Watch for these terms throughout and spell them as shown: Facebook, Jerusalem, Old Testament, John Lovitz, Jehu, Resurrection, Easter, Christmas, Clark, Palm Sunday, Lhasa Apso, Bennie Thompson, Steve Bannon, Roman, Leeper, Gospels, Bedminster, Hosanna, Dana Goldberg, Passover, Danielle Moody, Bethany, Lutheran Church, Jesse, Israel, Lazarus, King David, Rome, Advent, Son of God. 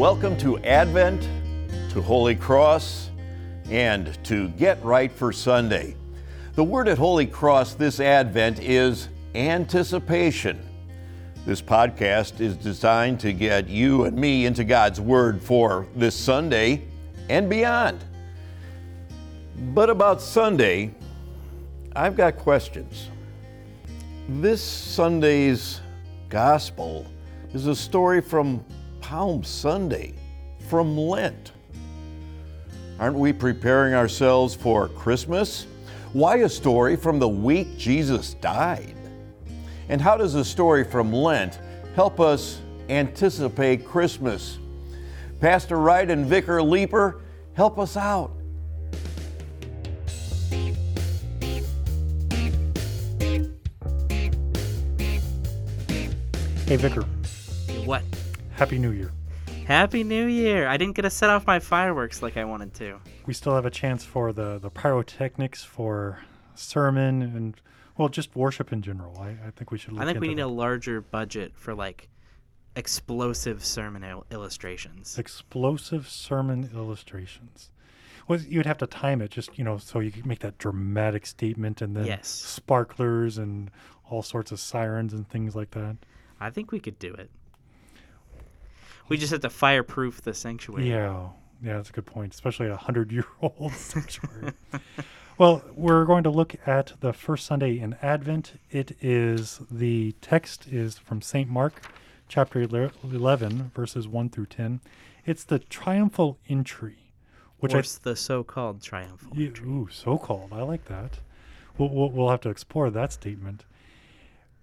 Welcome to Advent, to Holy Cross, and to Get Right for Sunday. The word at Holy Cross this Advent is anticipation. This podcast is designed to get you and me into God's Word for this Sunday and beyond. But about Sunday, I've got questions. This Sunday's Gospel is a story from Palm Sunday, from Lent. Aren't we preparing ourselves for Christmas? Why a story from the week Jesus died? And how does a story from Lent help us anticipate Christmas? Pastor Wright and Vicar Leeper, help us out. Hey, Vicar. What? Happy New Year. Happy New Year. I didn't get to set off my fireworks like I wanted to. We still have a chance for the pyrotechnics for sermon and... well, just worship in general. I think we should look into a larger budget for, like, explosive sermon illustrations. Explosive sermon illustrations. Well, you'd have to time it just, so you could make that dramatic statement and then sparklers and all sorts of sirens and things like that. I think we could do it. We just have to fireproof the sanctuary. Yeah, that's a good point, especially a 100-year-old sanctuary. Well, we're going to look at the first Sunday in Advent. The text is from St. Mark, chapter 11, verses 1 through 10. It's the triumphal entry. The so-called triumphal entry. Ooh, so-called. I like that. We'll have to explore that statement.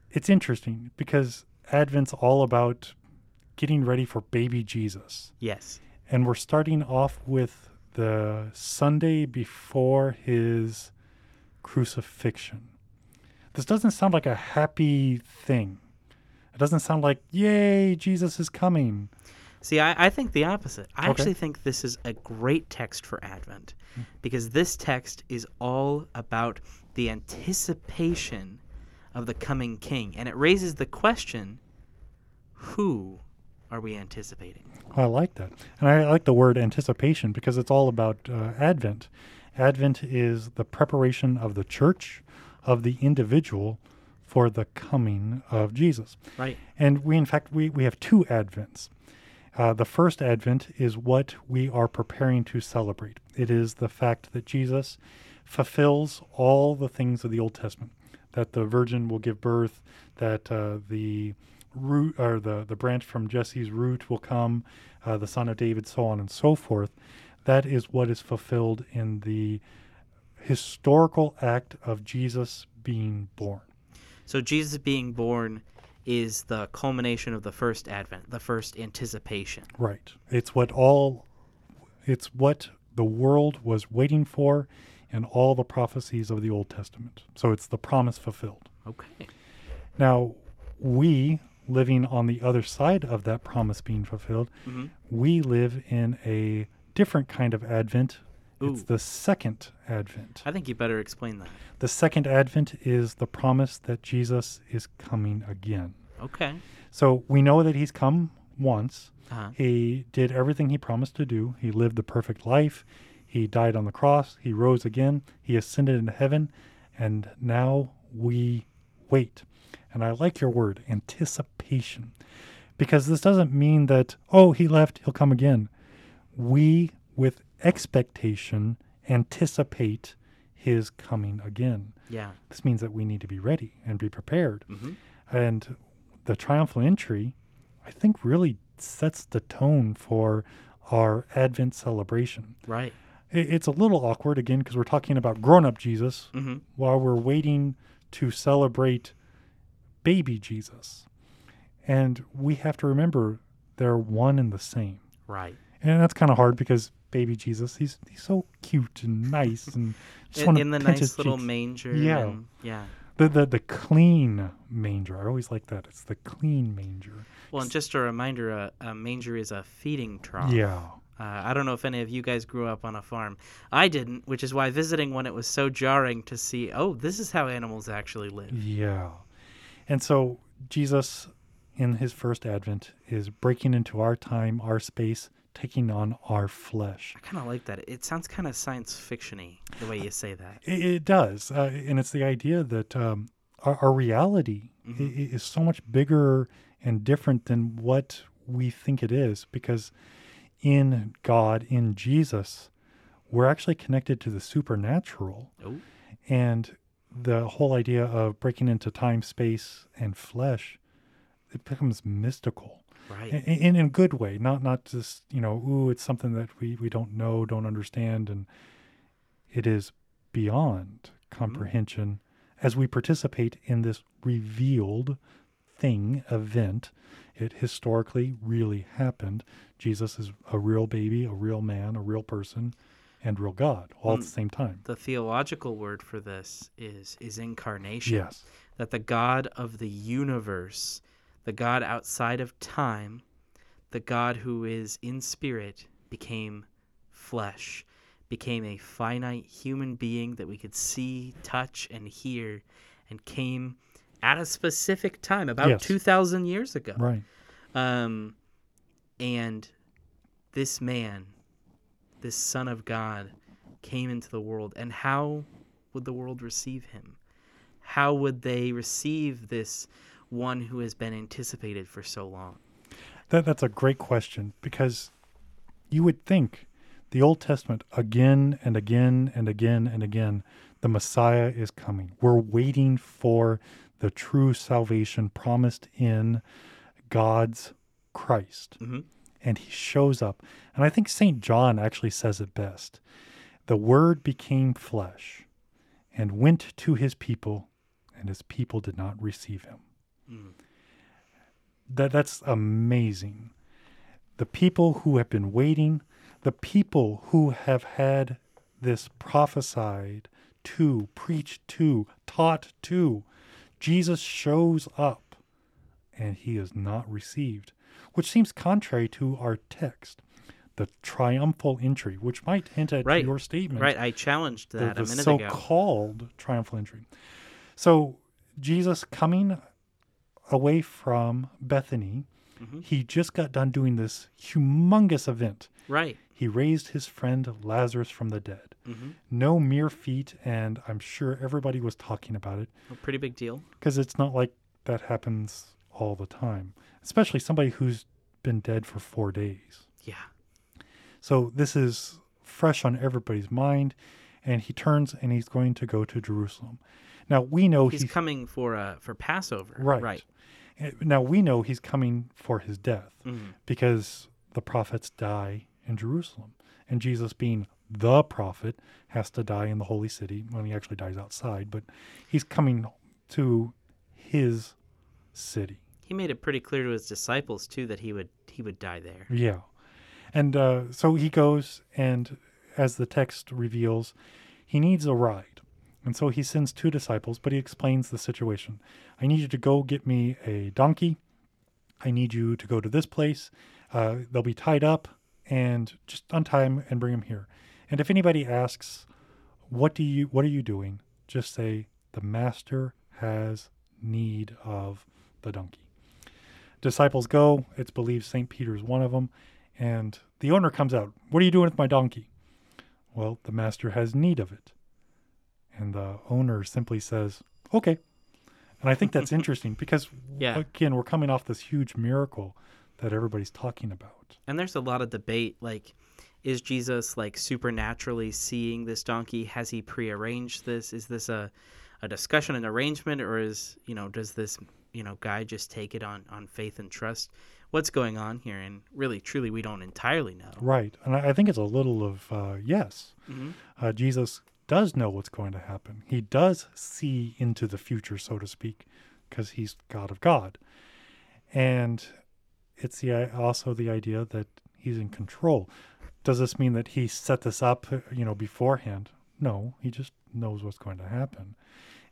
It's interesting because Advent's all about getting ready for baby Jesus. Yes. And we're starting off with the Sunday before his crucifixion. This doesn't sound like a happy thing. It doesn't sound like, yay, Jesus is coming. See, I think the opposite. I actually think this is a great text for Advent because this text is all about the anticipation of the coming king. And it raises the question, who are we anticipating? I like that. And I like the word anticipation because it's all about Advent. Advent is the preparation of the church, of the individual, for the coming of Jesus. Right. And we have two Advents. The first Advent is what we are preparing to celebrate. It is the fact that Jesus fulfills all the things of the Old Testament, that the virgin will give birth, that the root or the branch from Jesse's root will come, the Son of David, so on and so forth. That is what is fulfilled in the historical act of Jesus being born. So Jesus being born is the culmination of the first Advent, the first anticipation. Right. It's what the world was waiting for in all the prophecies of the Old Testament. So it's the promise fulfilled. Okay. Now, we living on the other side of that promise being fulfilled, we live in a different kind of Advent. Ooh. It's the second Advent. I think you better explain that. The second Advent is the promise that Jesus is coming again. Okay. So we know that he's come once. Uh-huh. He did everything he promised to do. He lived the perfect life. He died on the cross. He rose again. He ascended into heaven. And now we wait. And I like your word, anticipation, because this doesn't mean that, oh, he left, he'll come again. We, with expectation, anticipate his coming again. Yeah. This means that we need to be ready and be prepared. Mm-hmm. And the triumphal entry, I think, really sets the tone for our Advent celebration. Right. It's a little awkward, again, because we're talking about grown-up Jesus while we're waiting to celebrate baby Jesus. And we have to remember they're one and the same. Right. And that's kind of hard because baby Jesus, he's so cute and nice and just in the nice little manger. Yeah. The clean manger. I always like that. It's the clean manger. Well, and just a reminder, a manger is a feeding trough. Yeah. I don't know if any of you guys grew up on a farm. I didn't, which is why visiting one, it was so jarring to see, oh, this is how animals actually live. Yeah. And so Jesus in his first advent is breaking into our time, our space, taking on our flesh. I kind of like that. It sounds kind of science fiction-y, the way you say that. It does. And it's the idea that our reality mm-hmm. is so much bigger and different than what we think it is, because in God, in Jesus, we're actually connected to the supernatural. Oh. And the whole idea of breaking into time, space, and flesh, it becomes mystical. Right. In a good way, not just, it's something that we don't know, don't understand, and it is beyond comprehension mm-hmm. as we participate in this revealed thing, event. It historically really happened. Jesus is a real baby, a real man, a real person, and real God all at the same time. The theological word for this is incarnation. Yes. That the God of the universe, the God outside of time, the God who is in spirit, became flesh, became a finite human being that we could see, touch, and hear, and came at a specific time, about 2,000 years ago. Right. And this man, this Son of God, came into the world. And how would the world receive him? How would they receive this one who has been anticipated for so long? That's a great question, because you would think the Old Testament again and again and again and again, the Messiah is coming. We're waiting for the true salvation promised in God's Christ. Mm-hmm. And he shows up. And I think St. John actually says it best. The Word became flesh and went to his people, and his people did not receive him. Mm. That's amazing. The people who have been waiting, the people who have had this prophesied to, preached to, taught to, Jesus shows up and he is not received, which seems contrary to our text. The triumphal entry, which might hint at your statement. Right, I challenged that a minute ago. The so-called triumphal entry. So Jesus coming away from Bethany, mm-hmm. he just got done doing this humongous event. Right. He raised his friend Lazarus from the dead. Mm-hmm. No mere feat, and I'm sure everybody was talking about it. A pretty big deal. Because it's not like that happens all the time, especially somebody who's been dead for 4 days. Yeah. So this is fresh on everybody's mind, and he turns and he's going to go to Jerusalem. Now, we know he's coming for Passover. Right. Now, we know he's coming for his death mm-hmm. because the prophets die in Jerusalem. And Jesus, being the prophet, has to die in the holy city. Well, he actually dies outside, but he's coming to his city. He made it pretty clear to his disciples, too, that he would die there. Yeah. And so he goes, and as the text reveals, he needs a ride. And so he sends two disciples, but he explains the situation. I need you to go get me a donkey. I need you to go to this place. They'll be tied up, and just untie him and bring him here. And if anybody asks, what are you doing? Just say, the master has need of the donkey. Disciples go. It's believed St. Peter's one of them. And the owner comes out. What are you doing with my donkey? Well, the master has need of it. And the owner simply says, okay. And I think that's interesting because, again, we're coming off this huge miracle that everybody's talking about. And there's a lot of debate, like, is Jesus, like, supernaturally seeing this donkey? Has he prearranged this? Is this a discussion, an arrangement, or is, does this, guy just take it on faith and trust? What's going on here? And really, truly, we don't entirely know. Right. And I think it's a little of yes. Mm-hmm. Jesus does know what's going to happen. He does see into the future, so to speak, because he's God of God. And it's also the idea that he's in control. Does this mean that he set this up, beforehand? No, he just knows what's going to happen.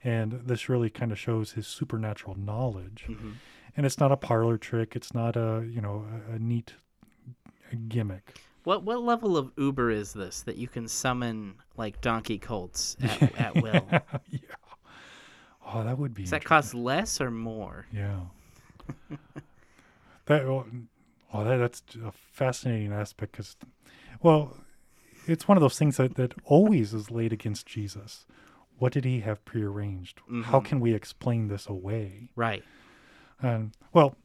And this really kind of shows his supernatural knowledge. Mm-hmm. And it's not a parlor trick. It's not a neat gimmick. What level of Uber is this that you can summon like donkey colts at will? Yeah. Oh, that would be. Does that cost less or more? Yeah. That's a fascinating aspect because, well, it's one of those things that always is laid against Jesus. What did he have prearranged? Mm-hmm. How can we explain this away? Right. Well,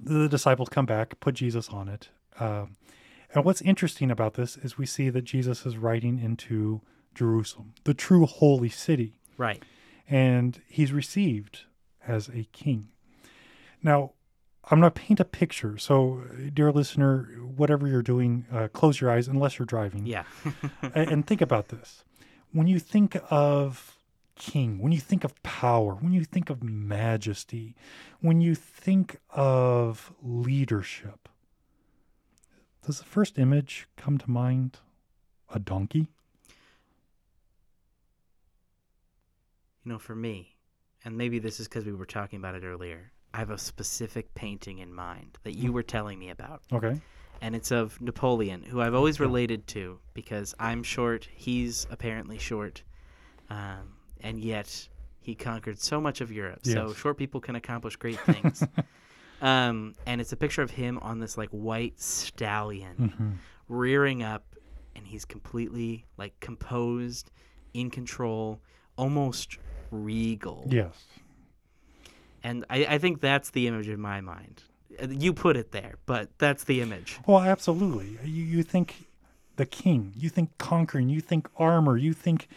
the disciples come back, put Jesus on it. And what's interesting about this is we see that Jesus is riding into Jerusalem, the true holy city. Right. And he's received as a king. Now, I'm going to paint a picture. So, dear listener, whatever you're doing, close your eyes unless you're driving. Yeah. And think about this. When you think of king, when you think of power, when you think of majesty, when you think of leadership, does the first image come to mind? A donkey? You know, for me, and maybe this is because we were talking about it earlier, I have a specific painting in mind that you were telling me about. Okay. And it's of Napoleon, who I've always related to because I'm short, he's apparently short, and yet he conquered so much of Europe. Yes. So short people can accomplish great things. And it's a picture of him on this like white stallion rearing up, and he's completely like composed, in control, almost regal. Yes. And I think that's the image in my mind. You put it there, but that's the image. Well, absolutely. You think the king, you think conquering, you think armor, you think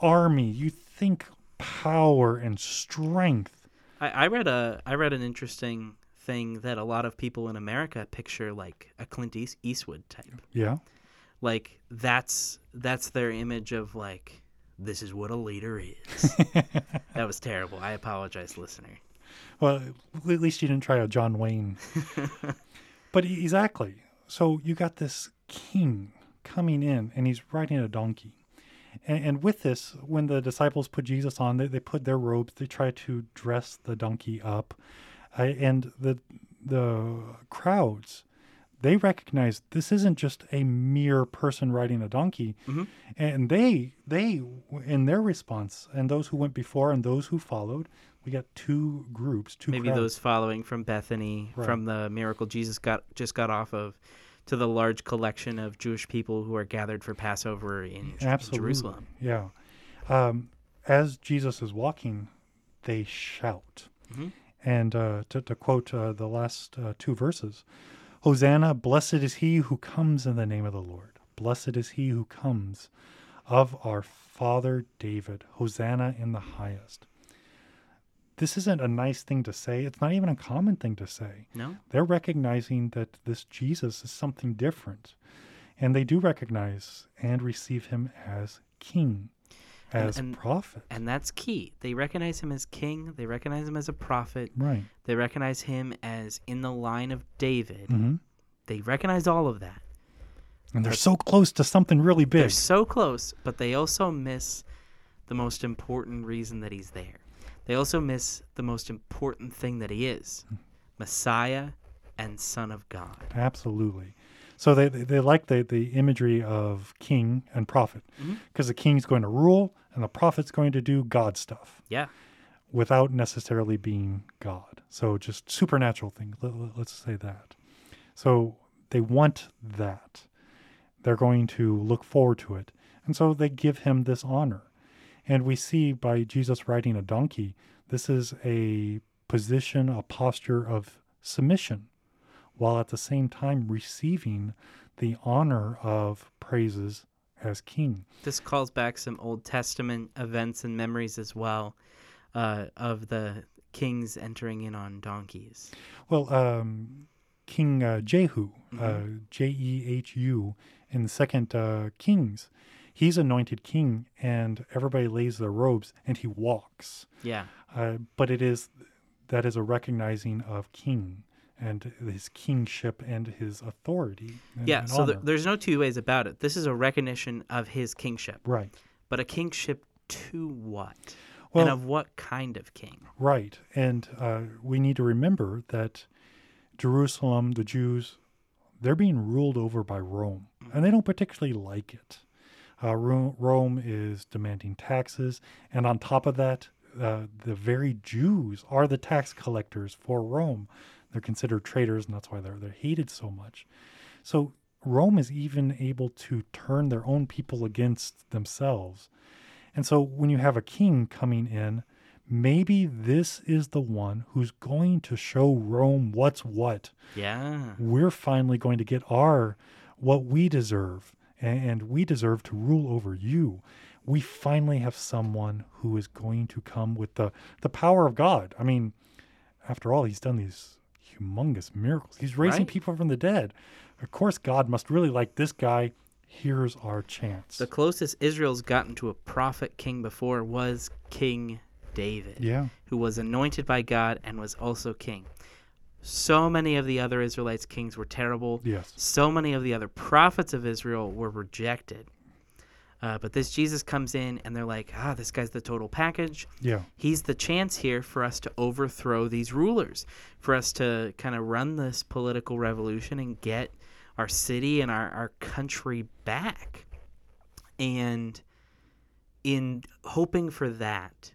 army, you think power and strength. I read an interesting thing that a lot of people in America picture like a Clint Eastwood type. Yeah. Like that's their image of like, this is what a leader is. That was terrible. I apologize, listener. Well, at least you didn't try a John Wayne. But exactly. So you got this king coming in, and he's riding a donkey. And with this, when the disciples put Jesus on, they put their robes, they try to dress the donkey up. And the crowds, they recognize this isn't just a mere person riding a donkey. Mm-hmm. And they, in their response, and those who went before and those who followed, we got two groups, crowds. Those following from Bethany, right, from the miracle Jesus just got off of, to the large collection of Jewish people who are gathered for Passover in Jerusalem. Yeah. As Jesus is walking, they shout. Mm-hmm. And to quote the last two verses, Hosanna, blessed is he who comes in the name of the Lord. Blessed is he who comes of our father David. Hosanna in the highest. This isn't a nice thing to say. It's not even a common thing to say. No. They're recognizing that this Jesus is something different. And they do recognize and receive him as king, as prophet. And that's key. They recognize him as king. They recognize him as a prophet. Right. They recognize him as in the line of David. Mm-hmm. They recognize all of that. And they're so close to something really big. They're so close, but they also miss the most important reason that he's there. They also miss the most important thing that he is, Messiah and Son of God. Absolutely. So they like the imagery of king and prophet because the king's going to rule and the prophet's going to do God stuff. Yeah. Without necessarily being God. So just supernatural things. Let's say that. So they want that. They're going to look forward to it. And so they give him this honor. And we see by Jesus riding a donkey, this is a position, a posture of submission, while at the same time receiving the honor of praises as king. This calls back some Old Testament events and memories as well of the kings entering in on donkeys. Well, King Jehu, Jehu, in Second Kings, he's anointed king, and everybody lays their robes, and he walks. Yeah. But that is a recognizing of king and his kingship and his authority. And so there's no two ways about it. This is a recognition of his kingship. Right. But a kingship to what? Well, and of what kind of king? Right. And we need to remember that Jerusalem, the Jews, they're being ruled over by Rome, and they don't particularly like it. Rome is demanding taxes, and on top of that, the very Jews are the tax collectors for Rome. They're considered traitors, and that's why they're hated so much. So Rome is even able to turn their own people against themselves. And so when you have a king coming in, maybe this is the one who's going to show Rome what's what. Yeah. We're finally going to get our what we deserve, and we deserve to rule over you. We finally have someone who is going to come with the power of God. I mean, after all, he's done these humongous miracles. He's raising people from the dead. Of course, God must really like this guy. Here's our chance. The closest Israel's gotten to a prophet king before was King David, who was anointed by God and was also king. So many of the other Israelites' kings were terrible. Yes. So many of the other prophets of Israel were rejected. But this Jesus comes in, and they're like, this guy's the total package. Yeah. He's the chance here for us to overthrow these rulers, for us to kind of run this political revolution and get our city and our country back. And in hoping for that,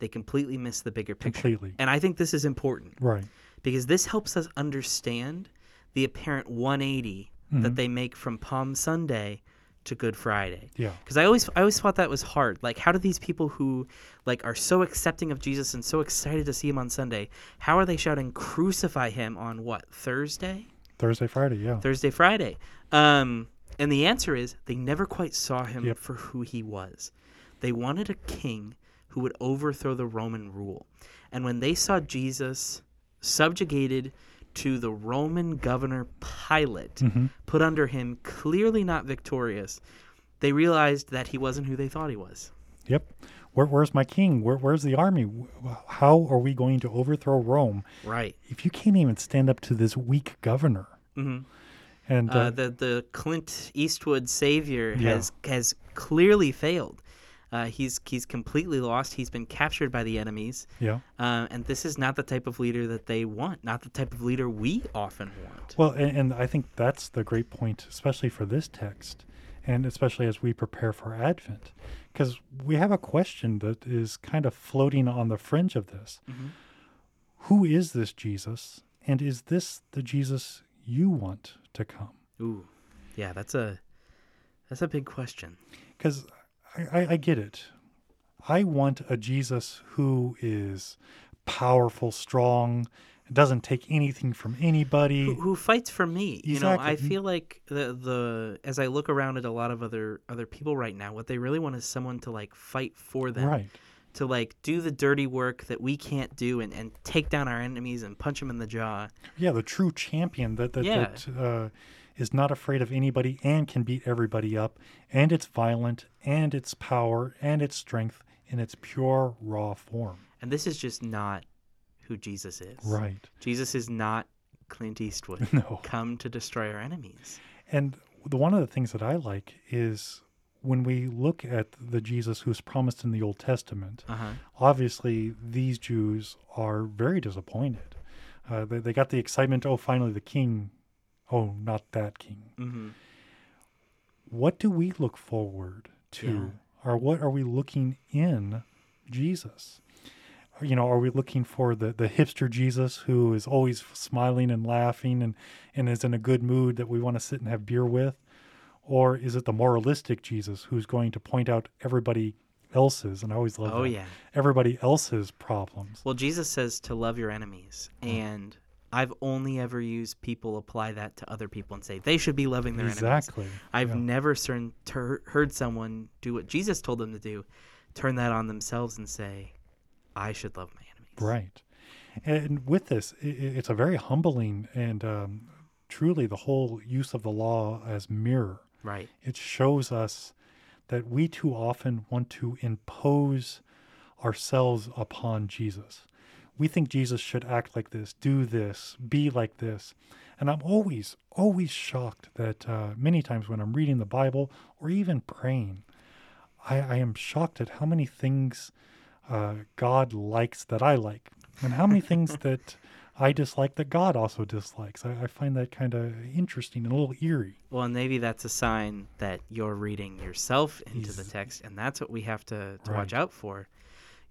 they completely miss the bigger picture. Completely. And I think this is important. Right. Because this helps us understand the apparent 180 that they make from Palm Sunday to Good Friday. Yeah. Because I always thought that was hard. Like, how do these people who like are so accepting of Jesus and so excited to see him on Sunday, how are they shouting crucify him on what, Thursday? Thursday, Friday. And the answer is they never quite saw him for who he was. They wanted a king who would overthrow the Roman rule. And when they saw Jesus subjugated to the Roman governor Pilate, put under him, clearly not victorious, they realized that he wasn't who they thought he was. Yep. Where's my king? Where's the army? How are we going to overthrow Rome? Right. If you can't even stand up to this weak governor. And the Clint Eastwood savior has clearly failed. He's completely lost. He's been captured by the enemies. Yeah. And this is not the type of leader that they want, not the type of leader we often want. Well, and I think that's the great point, especially for this text, and especially as we prepare for Advent, because we have a question that is kind of floating on the fringe of this. Who is this Jesus, and is this the Jesus you want to come? Ooh, yeah, that's a big question. Because I get it. I want a Jesus who is powerful, strong, doesn't take anything from anybody. Who fights for me. Exactly. You know, I feel like the as I look around at a lot of other people right now, what they really want is someone to like fight for them. Right. To like do the dirty work that we can't do and take down our enemies and punch them in the jaw. Yeah, the true champion that is not afraid of anybody and can beat everybody up, and it's violent, and it's power, and it's strength in its pure, raw form. And this is just not who Jesus is. Right. Jesus is not Clint Eastwood. No. Come to destroy our enemies. And one of the things that I like is when we look at the Jesus who's promised in the Old Testament, obviously these Jews are very disappointed. They got the excitement, finally the king. Oh, not that king. What do we look forward to? Or what are we looking in Jesus? You know, are we looking for the hipster Jesus who is always smiling and laughing and is in a good mood that we want to sit and have beer with? Or is it the moralistic Jesus who's going to point out everybody else's, and I always love everybody else's problems? Well, Jesus says to love your enemies, and I've only ever used people apply that to other people and say they should be loving their enemies. Exactly. I've never heard someone do what Jesus told them to do, turn that on themselves and say, I should love my enemies. Right. And with this, it's a very humbling and truly the whole use of the law as mirror. Right. It shows us that we too often want to impose ourselves upon Jesus. We think Jesus should act like this, do this, be like this. And I'm always, always shocked that many times when I'm reading the Bible or even praying, I am shocked at how many things God likes that I like, and how many things that I dislike that God also dislikes. I find that kind of interesting and a little eerie. Well, and maybe that's a sign that you're reading yourself into the text, and that's what we have to watch out for.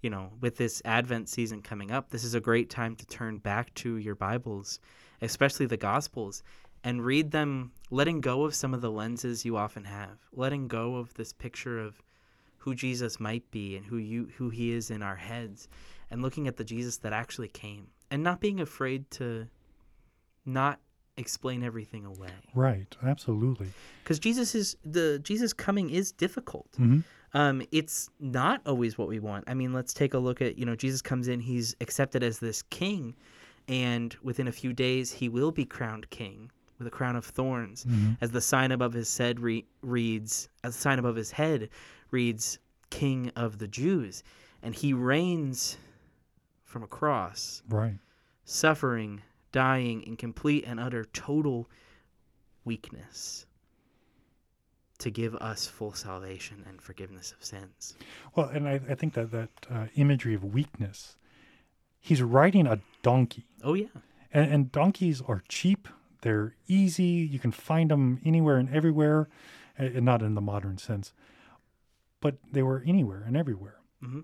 you know, with this Advent season coming up, this is a great time to turn back to your Bibles, especially the Gospels, and read them, letting go of some of the lenses you often have, letting go of this picture of who Jesus might be and who he is in our heads, and looking at the Jesus that actually came, and not being afraid to not explain everything away. Right, absolutely. Because Jesus coming is difficult. Mm-hmm. It's not always what we want. I mean, let's take a look at, Jesus comes in, he's accepted as this king, and within a few days he will be crowned king with a crown of thorns. Mm-hmm. As the sign above his head reads, King of the Jews, and he reigns from a cross. Right. Suffering, dying in complete and utter total weakness, to give us full salvation and forgiveness of sins. Well, and I think that imagery of weakness, he's riding a donkey. Oh, yeah. And donkeys are cheap. They're easy. You can find them anywhere and everywhere, and not in the modern sense, but they were anywhere and everywhere. Mm-hmm.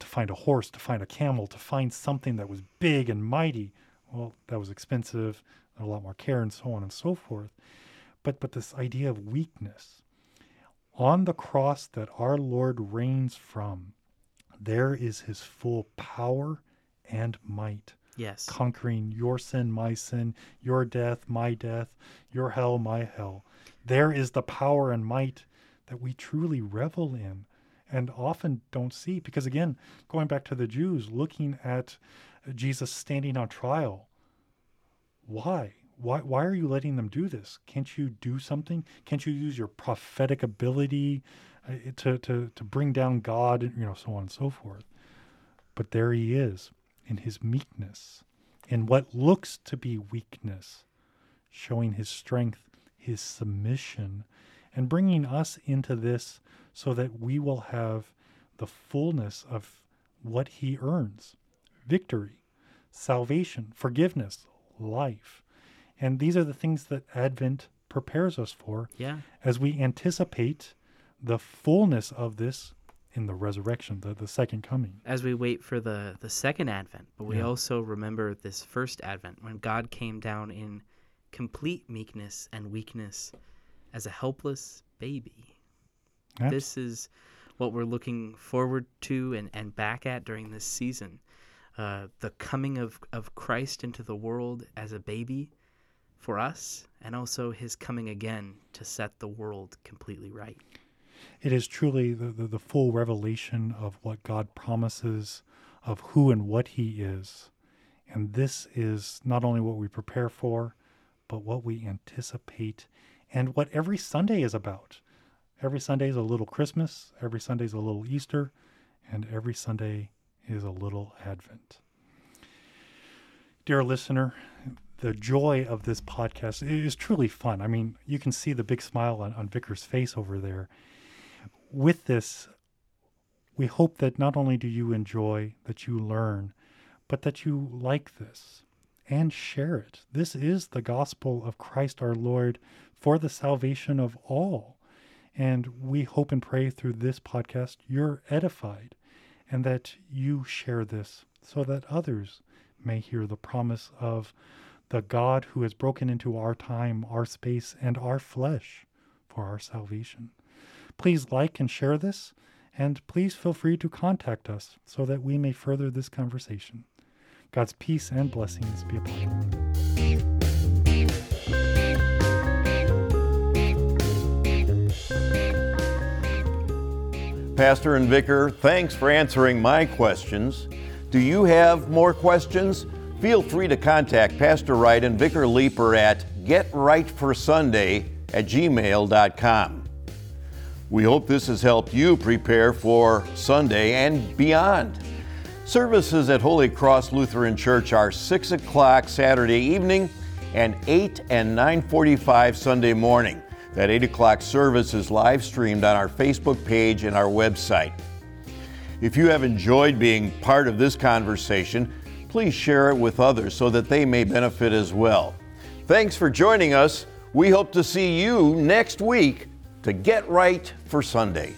To find a horse, to find a camel, to find something that was big and mighty, well, that was expensive, a lot more care, and so on and so forth. But this idea of weakness. On the cross that our Lord reigns from, there is his full power and might. Yes. Conquering your sin, my sin, your death, my death, your hell, my hell. There is the power and might that we truly revel in and often don't see. Because again, going back to the Jews, looking at Jesus standing on trial, why? Why are you letting them do this? Can't you do something? Can't you use your prophetic ability to bring down God, so on and so forth? But there he is in his meekness, in what looks to be weakness, showing his strength, his submission, and bringing us into this so that we will have the fullness of what he earns: victory, salvation, forgiveness, life. And these are the things that Advent prepares us for, as we anticipate the fullness of this in the resurrection, the second coming. As we wait for the second Advent, but we also remember this first Advent when God came down in complete meekness and weakness as a helpless baby. Absolutely. This is what we're looking forward to and back at during this season. The coming of Christ into the world as a baby for us, and also his coming again to set the world completely right. It is truly the full revelation of what God promises, of who and what he is. And this is not only what we prepare for, but what we anticipate and what every Sunday is about. Every Sunday is a little Christmas, every Sunday is a little Easter, and every Sunday is a little Advent. Dear listener, the joy of this podcast is truly fun. I mean, you can see the big smile on Vicar's face over there. With this, we hope that not only do you enjoy, that you learn, but that you like this and share it. This is the gospel of Christ our Lord for the salvation of all. And we hope and pray through this podcast you're edified and that you share this so that others may hear the promise of the God who has broken into our time, our space, and our flesh for our salvation. Please like and share this, and please feel free to contact us so that we may further this conversation. God's peace and blessings be upon you. Pastor and Vicar, thanks for answering my questions. Do you have more questions? Feel free to contact Pastor Wright and Vicar Leeper at getrightforsunday@gmail.com. We hope this has helped you prepare for Sunday and beyond. Services at Holy Cross Lutheran Church are 6 o'clock Saturday evening and 8 and 9:45 Sunday morning. That 8 o'clock service is live streamed on our Facebook page and our website. If you have enjoyed being part of this conversation, please share it with others so that they may benefit as well. Thanks for joining us. We hope to see you next week to Get Right for Sunday.